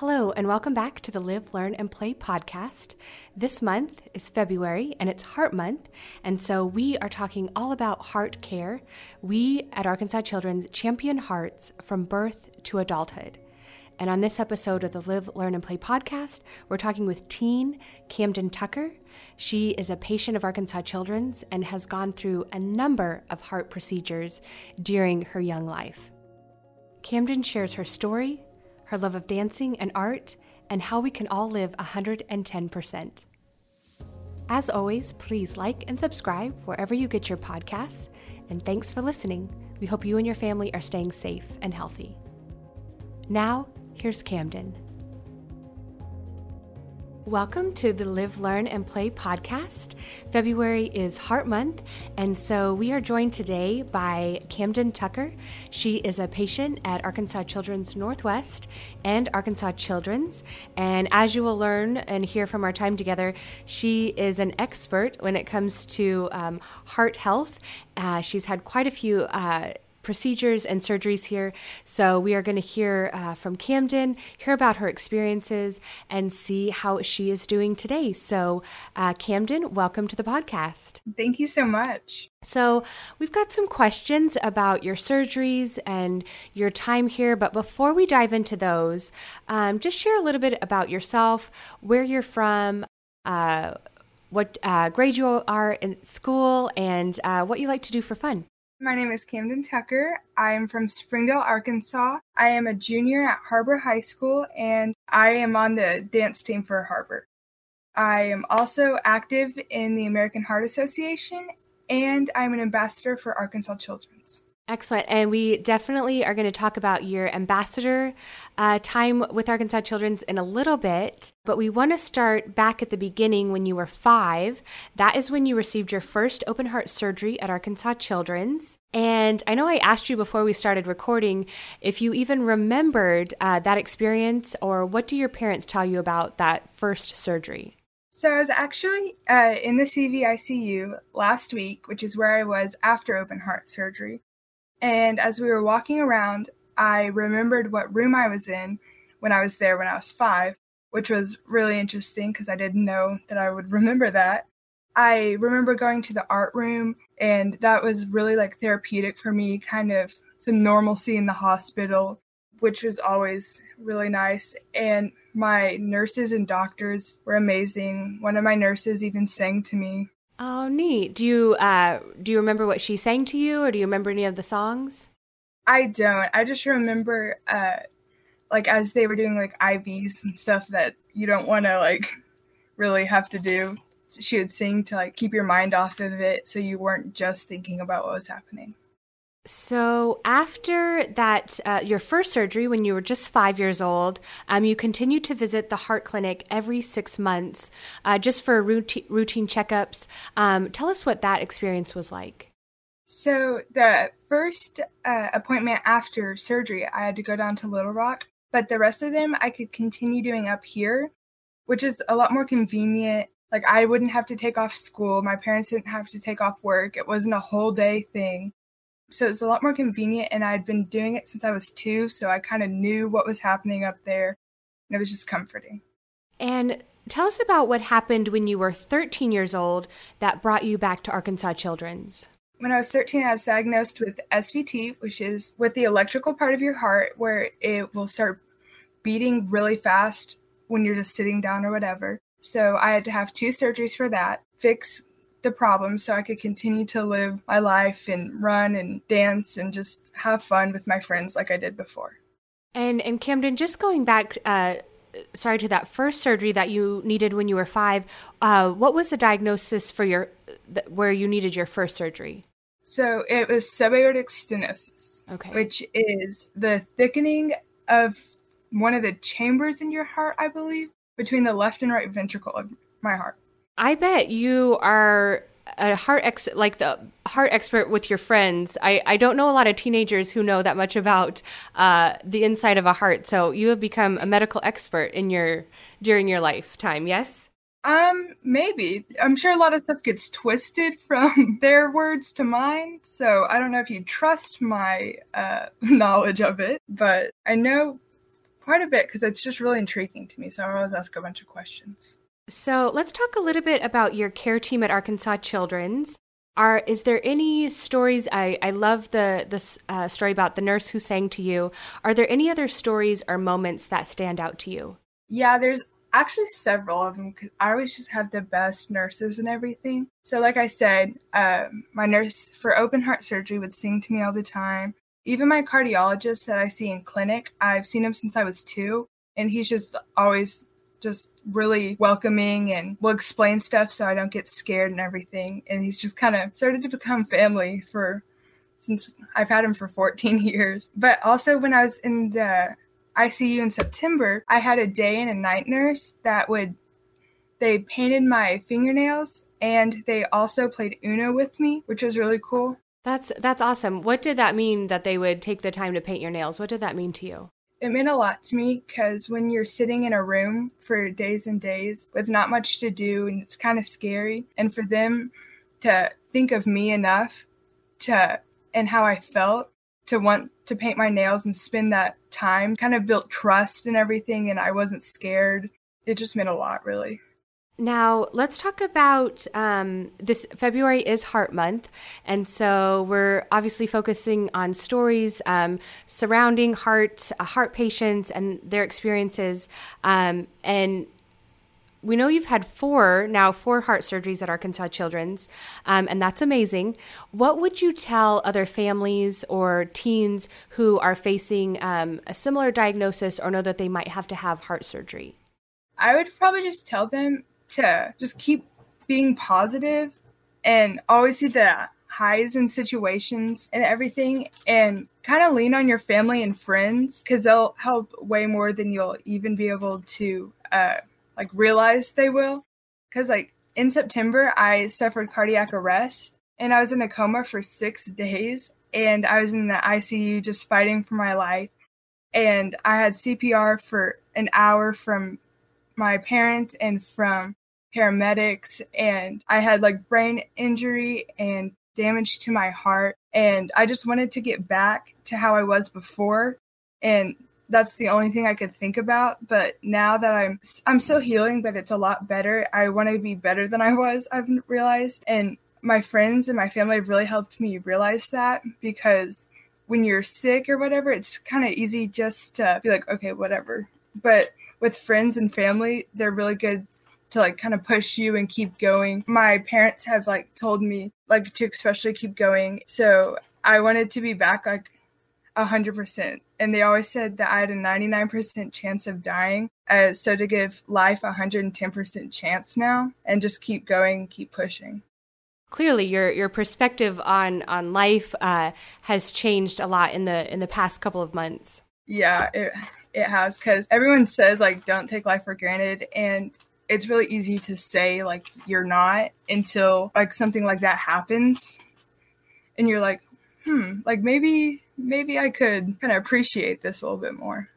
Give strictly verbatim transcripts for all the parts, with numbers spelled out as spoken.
Hello, and welcome back to the Live, Learn, and Play podcast. This month is February, and it's Heart Month, and so we are talking all about heart care. We at Arkansas Children's champion hearts from birth to adulthood. And on this episode of the Live, Learn, and Play podcast, we're talking with teen Camden Tucker. She is a patient of Arkansas Children's and has gone through a number of heart procedures during her young life. Camden shares her story, her love of dancing and art, and how we can all live one hundred ten percent. As always, please like and subscribe wherever you get your podcasts, and thanks for listening. We hope you and your family are staying safe and healthy. Now, here's Camden. Welcome to the Live, Learn, and Play podcast. February is Heart Month, and so we are joined today by Camden Tucker. She is a patient at Arkansas Children's Northwest and Arkansas Children's, and as you will learn and hear from our time together, she is an expert when it comes to um, heart health. Uh, she's had quite a few uh procedures and surgeries here. So we are going to hear uh, from Camden, hear about her experiences, and see how she is doing today. So uh, Camden, welcome to the podcast. Thank you so much. So we've got some questions about your surgeries and your time here, but before we dive into those, um, just share a little bit about yourself, where you're from, uh, what uh, grade you are in school, and uh, what you like to do for fun. My name is Camden Tucker. I am from Springdale, Arkansas. I am a junior at Harbor High School, and I am on the dance team for Harbor. I am also active in the American Heart Association, and I'm an ambassador for Arkansas Children's. Excellent. And we definitely are going to talk about your ambassador uh, time with Arkansas Children's in a little bit, but we want to start back at the beginning when you were five. That is when you received your first open heart surgery at Arkansas Children's. And I know I asked you before we started recording if you even remembered uh, that experience, or what do your parents tell you about that first surgery? So I was actually uh, in the C V I C U last week, which is where I was after open heart surgery. And as we were walking around, I remembered what room I was in when I was there when I was five, which was really interesting because I didn't know that I would remember that. I remember going to the art room, and that was really like therapeutic for me, kind of some normalcy in the hospital, which was always really nice. And my nurses and doctors were amazing. One of my nurses even sang to me. Oh, neat. Do you uh, do you remember what she sang to you, or do you remember any of the songs? I don't. I just remember, uh, like, as they were doing, like, I Vs and stuff that you don't want to, like, really have to do. She would sing to, like, keep your mind off of it so you weren't just thinking about what was happening. So after that, uh, your first surgery, when you were just five years old, um, you continued to visit the heart clinic every six months uh, just for routine, routine checkups. Um, tell us what that experience was like. So the first uh, appointment after surgery, I had to go down to Little Rock, but the rest of them I could continue doing up here, which is a lot more convenient. Like, I wouldn't have to take off school. My parents didn't have to take off work. It wasn't a whole day thing. So it's a lot more convenient, and I'd been doing it since I was two, so I kind of knew what was happening up there, and it was just comforting. And tell us about what happened when you were thirteen years old that brought you back to Arkansas Children's. When I was thirteen, I was diagnosed with S V T, which is with the electrical part of your heart, where it will start beating really fast when you're just sitting down or whatever. So I had to have two surgeries for that, fix the problem so I could continue to live my life and run and dance and just have fun with my friends like I did before. And and Camden, just going back, uh, sorry, to that first surgery that you needed when you were five, uh, what was the diagnosis for your th- where you needed your first surgery? So it was subaortic stenosis, okay, which is the thickening of one of the chambers in your heart, I believe, between the left and right ventricle of my heart. I bet you are a heart ex- like the heart expert with your friends. I, I don't know a lot of teenagers who know that much about uh, the inside of a heart. So you have become a medical expert in your during your lifetime, yes? Um, maybe. I'm sure a lot of stuff gets twisted from their words to mine. So I don't know if you trust my uh, knowledge of it, but I know quite a bit because it's just really intriguing to me. So I always ask a bunch of questions. So let's talk a little bit about your care team at Arkansas Children's. Are is there any stories? I, I love the this uh, story about the nurse who sang to you. Are there any other stories or moments that stand out to you? Yeah, there's actually several of them because I always just have the best nurses and everything. So like I said, um, my nurse for open heart surgery would sing to me all the time. Even my cardiologist that I see in clinic, I've seen him since I was two, and he's just always just really welcoming and will explain stuff so I don't get scared and everything. And he's just kind of started to become family for since I've had him for fourteen years. But also when I was in the I C U in September, I had a day and a night nurse that would, they painted my fingernails and they also played Uno with me, which was really cool. That's that's awesome. What did that mean that they would take the time to paint your nails? What did that mean to you? It meant a lot to me because when you're sitting in a room for days and days with not much to do and it's kind of scary, and for them to think of me enough to and how I felt to want to paint my nails and spend that time kind of built trust and everything, and I wasn't scared. It just meant a lot, really. Now, let's talk about um, this. February is Heart Month, and so we're obviously focusing on stories um, surrounding heart uh, heart patients and their experiences. Um, and we know you've had four now, four heart surgeries at Arkansas Children's, um, and that's amazing. What would you tell other families or teens who are facing um, a similar diagnosis or know that they might have to have heart surgery? I would probably just tell them to just keep being positive and always see the highs in situations and everything, and kind of lean on your family and friends because they'll help way more than you'll even be able to uh, like realize they will. Because like in September, I suffered cardiac arrest and I was in a coma for six days and I was in the I C U just fighting for my life, and I had C P R for an hour from my parents and from paramedics, and I had like brain injury and damage to my heart, and I just wanted to get back to how I was before, and that's the only thing I could think about. But now that I'm I'm still healing, but it's a lot better. I want to be better than I was, I've realized, and my friends and my family have really helped me realize that, because when you're sick or whatever, it's kind of easy just to be like, okay, whatever. But with friends and family, they're really good to like kind of push you and keep going. My parents have like told me like to especially keep going. So I wanted to be back like one hundred percent. And they always said that I had a ninety-nine percent chance of dying. Uh, so to give life a one hundred ten percent chance now and just keep going, keep pushing. Clearly, your your perspective on on life uh, has changed a lot in the in the past couple of months. Yeah, it It has, because everyone says, like, don't take life for granted. And it's really easy to say, like, you're not until, like, something like that happens. And you're like, hmm, like, maybe, maybe I could kind of appreciate this a little bit more.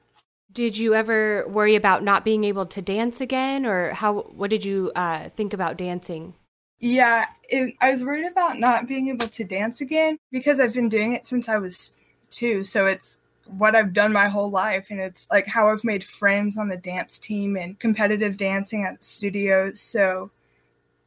Did you ever worry about not being able to dance again? Or how, what did you uh, think about dancing? Yeah, it, I was worried about not being able to dance again because I've been doing it since I was two. So it's what I've done my whole life, and it's like how I've made friends on the dance team and competitive dancing at the studio. So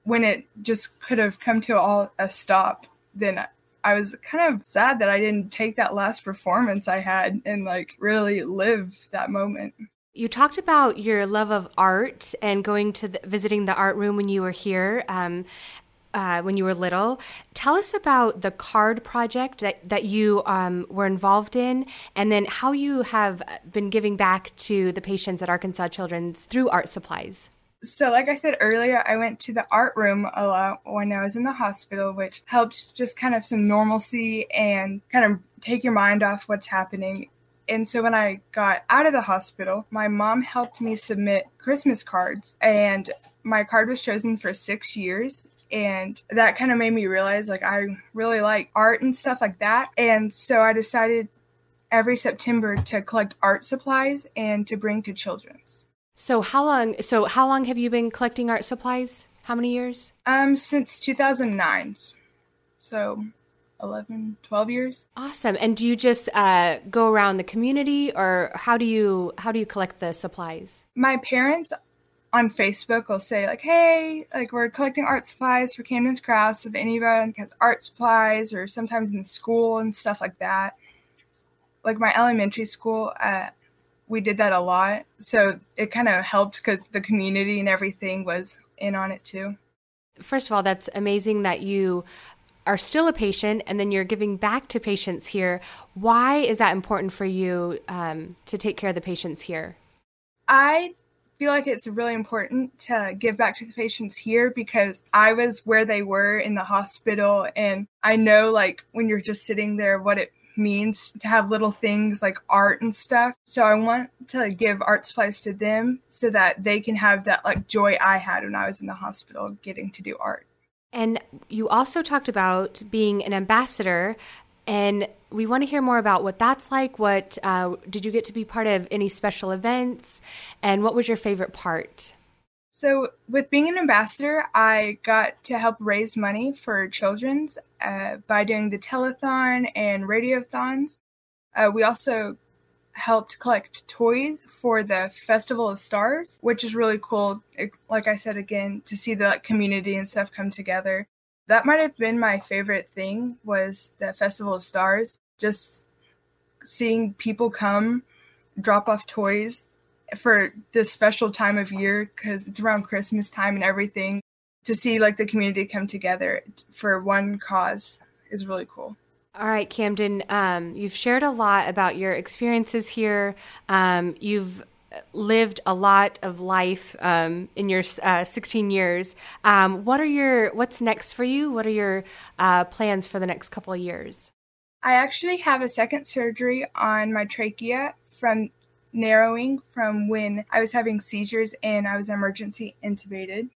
when it just could have come to all a stop, then I was kind of sad that I didn't take that last performance I had and like really live that moment. You talked about your love of art and going to the, visiting the art room when you were here um Uh, when you were little. Tell us about the card project that, that you um, were involved in, and then how you have been giving back to the patients at Arkansas Children's through art supplies. So like I said earlier, I went to the art room a lot when I was in the hospital, which helps just kind of some normalcy and kind of take your mind off what's happening. And so when I got out of the hospital, my mom helped me submit Christmas cards, and my card was chosen for six years. And that kind of made me realize, like, I really like art and stuff like that. And so I decided every September to collect art supplies and to bring to Children's. So how long, so how long have you been collecting art supplies? How many years? Um, since two thousand nine. So eleven, twelve years. Awesome. And do you just uh, go around the community, or how do you how do you collect the supplies? My parents on Facebook will say, like, hey, like, we're collecting art supplies for Camden's Crafts. If anyone has art supplies, or sometimes in school and stuff like that. Like my elementary school, uh, we did that a lot. So it kind of helped because the community and everything was in on it too. First of all, that's amazing that you are still a patient and then you're giving back to patients here. Why is that important for you um, to take care of the patients here? I feel like it's really important to give back to the patients here because I was where they were in the hospital. And I know, like, when you're just sitting there, what it means to have little things like art and stuff. So I want to give art supplies to them so that they can have that, like, joy I had when I was in the hospital getting to do art. And you also talked about being an ambassador, and we want to hear more about what that's like. What uh, did you get to be part of any special events, and what was your favorite part? So with being an ambassador, I got to help raise money for children's uh, by doing the telethon and radiothons. Uh, we also helped collect toys for the Festival of Stars, which is really cool. It, like I said, again, to see the, like, community and stuff come together. That might have been my favorite thing, was the Festival of Stars. Just seeing people come, drop off toys for this special time of year, because it's around Christmas time and everything. To see, like, the community come together for one cause is really cool. All right, Camden, um, you've shared a lot about your experiences here. Um, you've lived a lot of life um, in your uh, sixteen years. Um, what are your what's next for you? What are your uh, plans for the next couple of years? I actually have a second surgery on my trachea from narrowing from when I was having seizures and I was emergency intubated.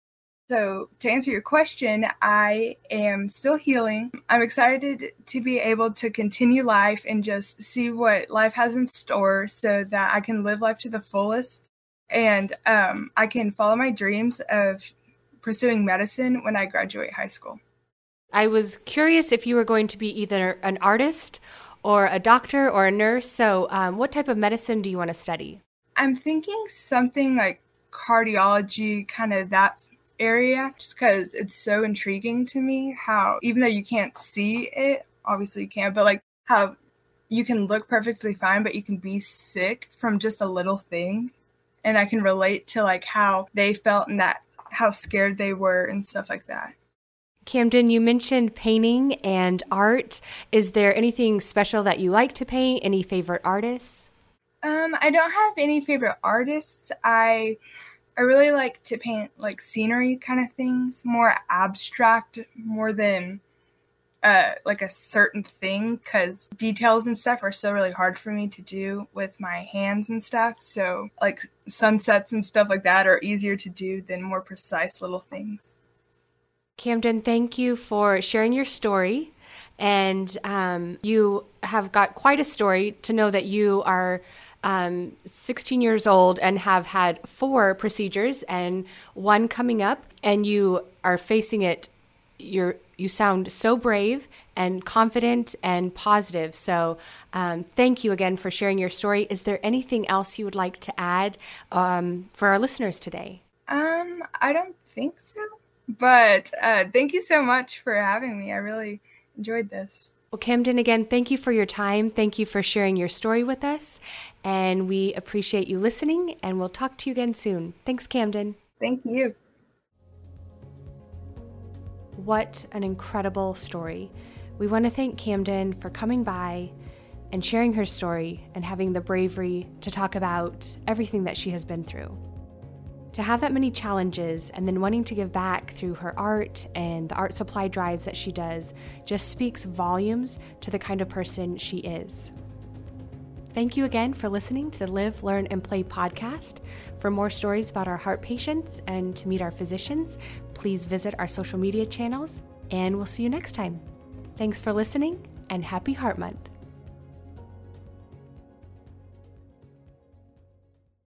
So to answer your question, I am still healing. I'm excited to be able to continue life and just see what life has in store so that I can live life to the fullest. And um, I can follow my dreams of pursuing medicine when I graduate high school. I was curious if you were going to be either an artist or a doctor or a nurse. So um, what type of medicine do you want to study? I'm thinking something like cardiology, kind of that area, just because it's so intriguing to me how, even though you can't see it, obviously you can, but like how you can look perfectly fine, but you can be sick from just a little thing. And I can relate to, like, how they felt and that how scared they were and stuff like that. Camden, you mentioned painting and art. Is there anything special that you like to paint? Any favorite artists? Um, I don't have any favorite artists. I I really like to paint, like, scenery kind of things, more abstract, more than uh, like a certain thing, because details and stuff are still really hard for me to do with my hands and stuff. So, like, sunsets and stuff like that are easier to do than more precise little things. Camden, thank you for sharing your story, and um, you have got quite a story to know that you are um, sixteen years old and have had four procedures and one coming up, and you are facing it. You're, you sound so brave and confident and positive, so um, thank you again for sharing your story. Is there anything else you would like to add um, for our listeners today? Um, I don't think so. But uh, thank you so much for having me. I really enjoyed this. Well, Camden, again, thank you for your time. Thank you for sharing your story with us. And we appreciate you listening, and we'll talk to you again soon. Thanks, Camden. Thank you. What an incredible story. We want to thank Camden for coming by and sharing her story and having the bravery to talk about everything that she has been through. To have that many challenges and then wanting to give back through her art and the art supply drives that she does just speaks volumes to the kind of person she is. Thank you again for listening to the Live, Learn, and Play podcast. For more stories about our heart patients and to meet our physicians, please visit our social media channels, and we'll see you next time. Thanks for listening, and happy Heart Month.